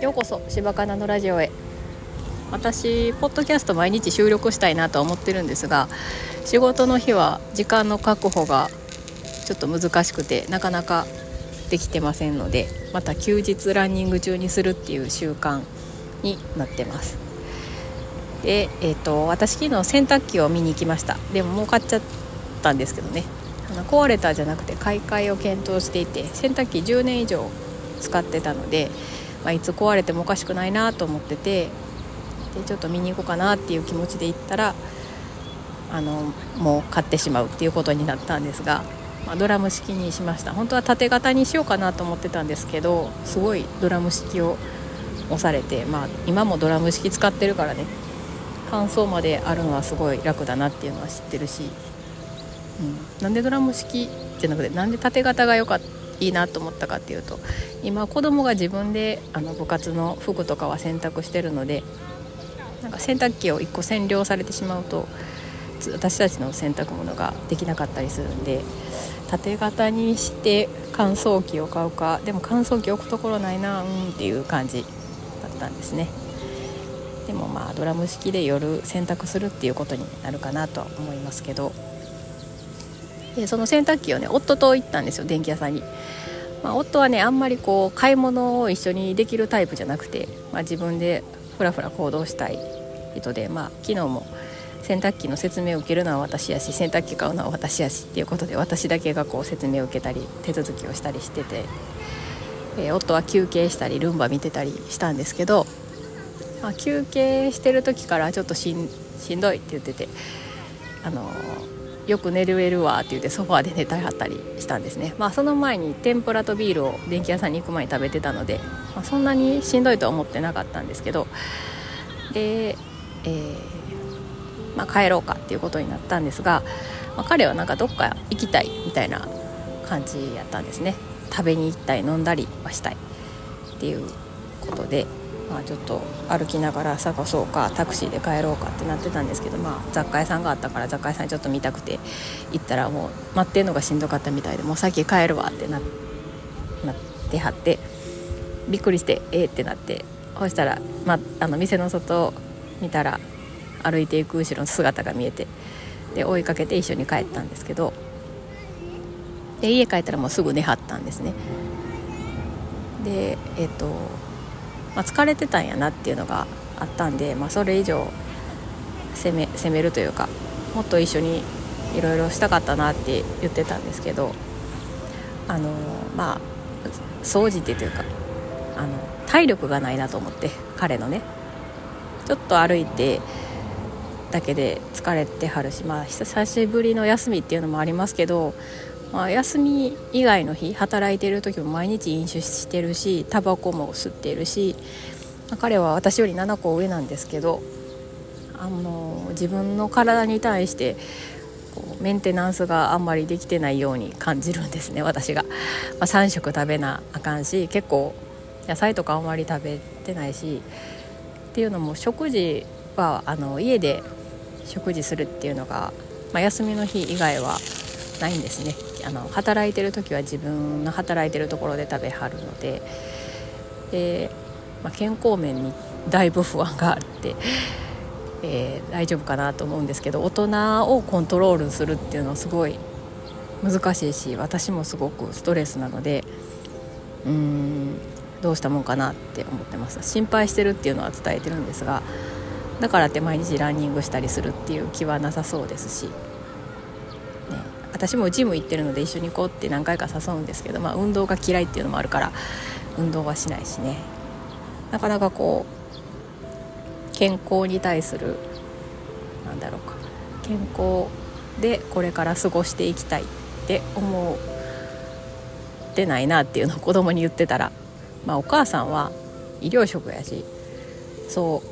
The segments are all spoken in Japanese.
ようこそしばかなのラジオへ。私ポッドキャスト毎日収録したいなとは思ってるんですが、仕事の日は時間の確保がちょっと難しくてなかなかできてませんので、また休日ランニング中にするっていう習慣になってます。で、私昨日洗濯機を見に行きました。でももう買っちゃったんですけどね、壊れたじゃなくて買い替えを検討していて、洗濯機10年以上使ってたので、いつ壊れてもおかしくないなと思ってて、でちょっと見に行こうかなっていう気持ちで行ったらもう買ってしまうっていうことになったんですが、ドラム式にしました。本当は縦型にしようかなと思ってたんですけど、すごいドラム式を押されて、今もドラム式使ってるからね、乾燥まであるのはすごい楽だなっていうのは知ってるし、なんでドラム式じゃなくてなんで縦型がいいなと思ったかっていうと、今子供が自分で部活の服とかは洗濯してるので、なんか洗濯機を1個占領されてしまうと私たちの洗濯物ができなかったりするんで、縦型にして乾燥機を買うか、でも乾燥機置くところないなっていう感じだったんですね。でもドラム式で夜洗濯するっていうことになるかなとは思いますけど、その洗濯機をね、夫と行ったんですよ、電気屋さんに。夫はね、あんまり買い物を一緒にできるタイプじゃなくて、自分でふらふら行動したい人で、昨日も洗濯機の説明を受けるのは私やし、洗濯機買うのは私やしっていうことで、私だけが説明を受けたり手続きをしたりしてて、夫は休憩したりルンバ見てたりしたんですけど、休憩してる時からちょっとしんどいって言ってて、よく寝れるわって言ってソファーで寝たりはったりしたんですね。その前に天ぷらとビールを電気屋さんに行く前に食べてたので、そんなにしんどいとは思ってなかったんですけど、で、帰ろうかっていうことになったんですが、彼はなんかどっか行きたいみたいな感じやったんですね。食べに行ったり飲んだりはしたいっていうことで、ちょっと歩きながら探そうかタクシーで帰ろうかってなってたんですけど、雑貨屋さんがあったから雑貨屋さんちょっと見たくて行ったら、もう待ってるのがしんどかったみたいで、もう先帰るわってなってはって、びっくりしてってなって、そしたら、店の外を見たら歩いていく後ろの姿が見えて、で追いかけて一緒に帰ったんですけど、で家帰ったらもうすぐ寝はったんですね。で疲れてたんやなっていうのがあったんで、それ以上責めるというか、もっと一緒にいろいろしたかったなって言ってたんですけど、総じてというか体力がないなと思って、彼のねちょっと歩いてだけで疲れてはるし、久しぶりの休みっていうのもありますけど、休み以外の日働いてる時も毎日飲酒してるし、タバコも吸っているし、彼は私より7個上なんですけど、自分の体に対してメンテナンスがあんまりできてないように感じるんですね、私が。3食食べなあかんし、結構野菜とかあんまり食べてないしっていうのも、食事は家で食事するっていうのが、休みの日以外はないんですね。働いてる時は自分の働いてるところで食べはるので、で、健康面にだいぶ不安があって、大丈夫かなと思うんですけど、大人をコントロールするっていうのはすごい難しいし、私もすごくストレスなので、どうしたもんかなって思ってます。心配してるっていうのは伝えてるんですが、だからって毎日ランニングしたりするっていう気はなさそうですし、私もジム行ってるので一緒に行こうって何回か誘うんですけど、運動が嫌いっていうのもあるから運動はしないしね、なかなか健康に対する健康でこれから過ごしていきたいって思ってないなっていうのを子供に言ってたら、お母さんは医療職やしそ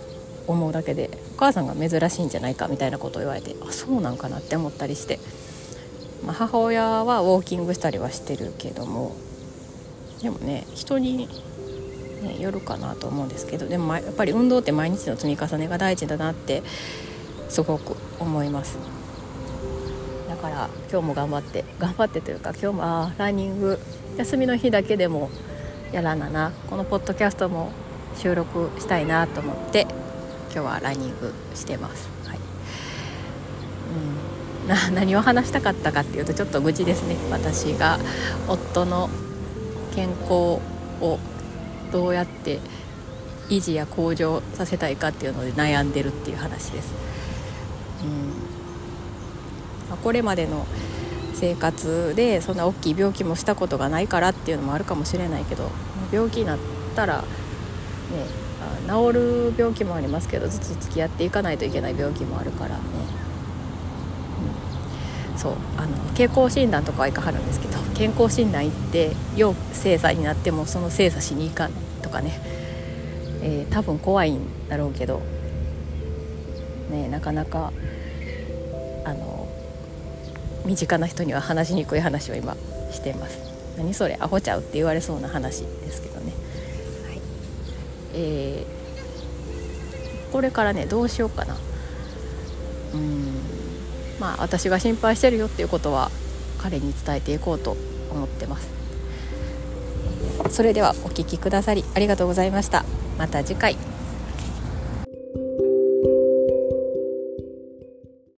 う思うだけでお母さんが珍しいんじゃないかみたいなことを言われて、そうなんかなって思ったりして。母親はウォーキングしたりはしてるけども、でもね人に、ね、よるかなと思うんですけど、でもやっぱり運動って毎日の積み重ねが大事だなってすごく思います。だから今日も頑張ってというか、今日もランニング休みの日だけでもやらなな、このポッドキャストも収録したいなと思って今日はランニングしてます、はい。何を話したかったかっていうと、ちょっと愚痴ですね。私が夫の健康をどうやって維持や向上させたいかっていうので悩んでるっていう話です。これまでの生活でそんな大きい病気もしたことがないからっていうのもあるかもしれないけど、病気になったら、ね、治る病気もありますけど、ずっと付き合っていかないといけない病気もあるからね、そう、健康診断とかは行かはるんですけど、健康診断行って要精査になってもその精査しに行かんとかね、多分怖いんだろうけど、ね、なかなか身近な人には話しにくい話を今してます。何それアホちゃうって言われそうな話ですけどね、はい。これからねどうしようかな。まあ私が心配してるよっていうことは彼に伝えていこうと思ってます。それではお聞きくださりありがとうございました。また次回。